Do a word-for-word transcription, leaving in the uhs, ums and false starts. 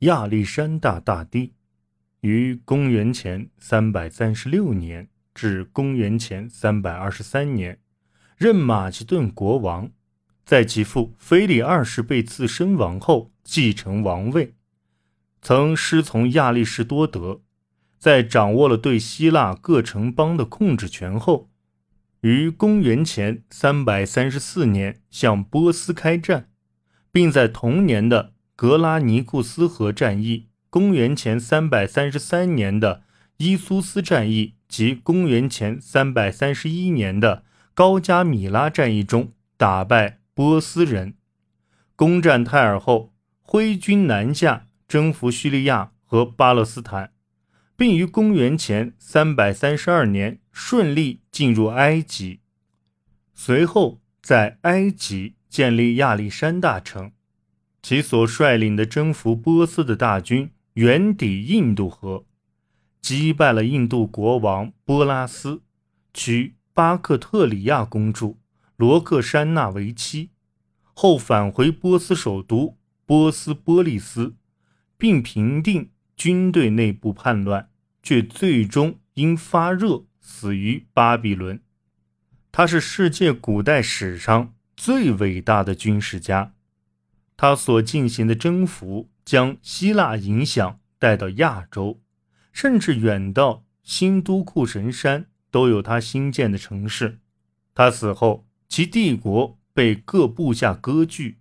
亚历山大大帝于公元前三百三十六年至公元前三百二十三年任马其顿国王，在其父腓力二世被刺身亡后继承王位，曾师从亚里士多德，在掌握了对希腊各城邦的控制权后，于公元前三百三十四年向波斯开战，并在同年的格拉尼库斯河战役、公元前三百三十三年的伊苏斯战役及公元前三百三十一年的高加米拉战役中打败波斯人，攻占泰尔后挥军南下，征服叙利亚和巴勒斯坦，并于公元前三百三十二年顺利进入埃及，随后在埃及建立亚历山大城，其所率领的征服波斯的大军远抵印度河，击败了印度国王波拉斯，娶巴克特里亚公主罗克珊娜为妻，后返回波斯首都波斯波利斯，并平定军队内部叛乱，却最终因发热死于巴比伦。他是世界古代史上最伟大的军事家，他所进行的征服将希腊影响带到亚洲，甚至远到新都库什山都有他新建的城市。他死后，其帝国被各部下割据，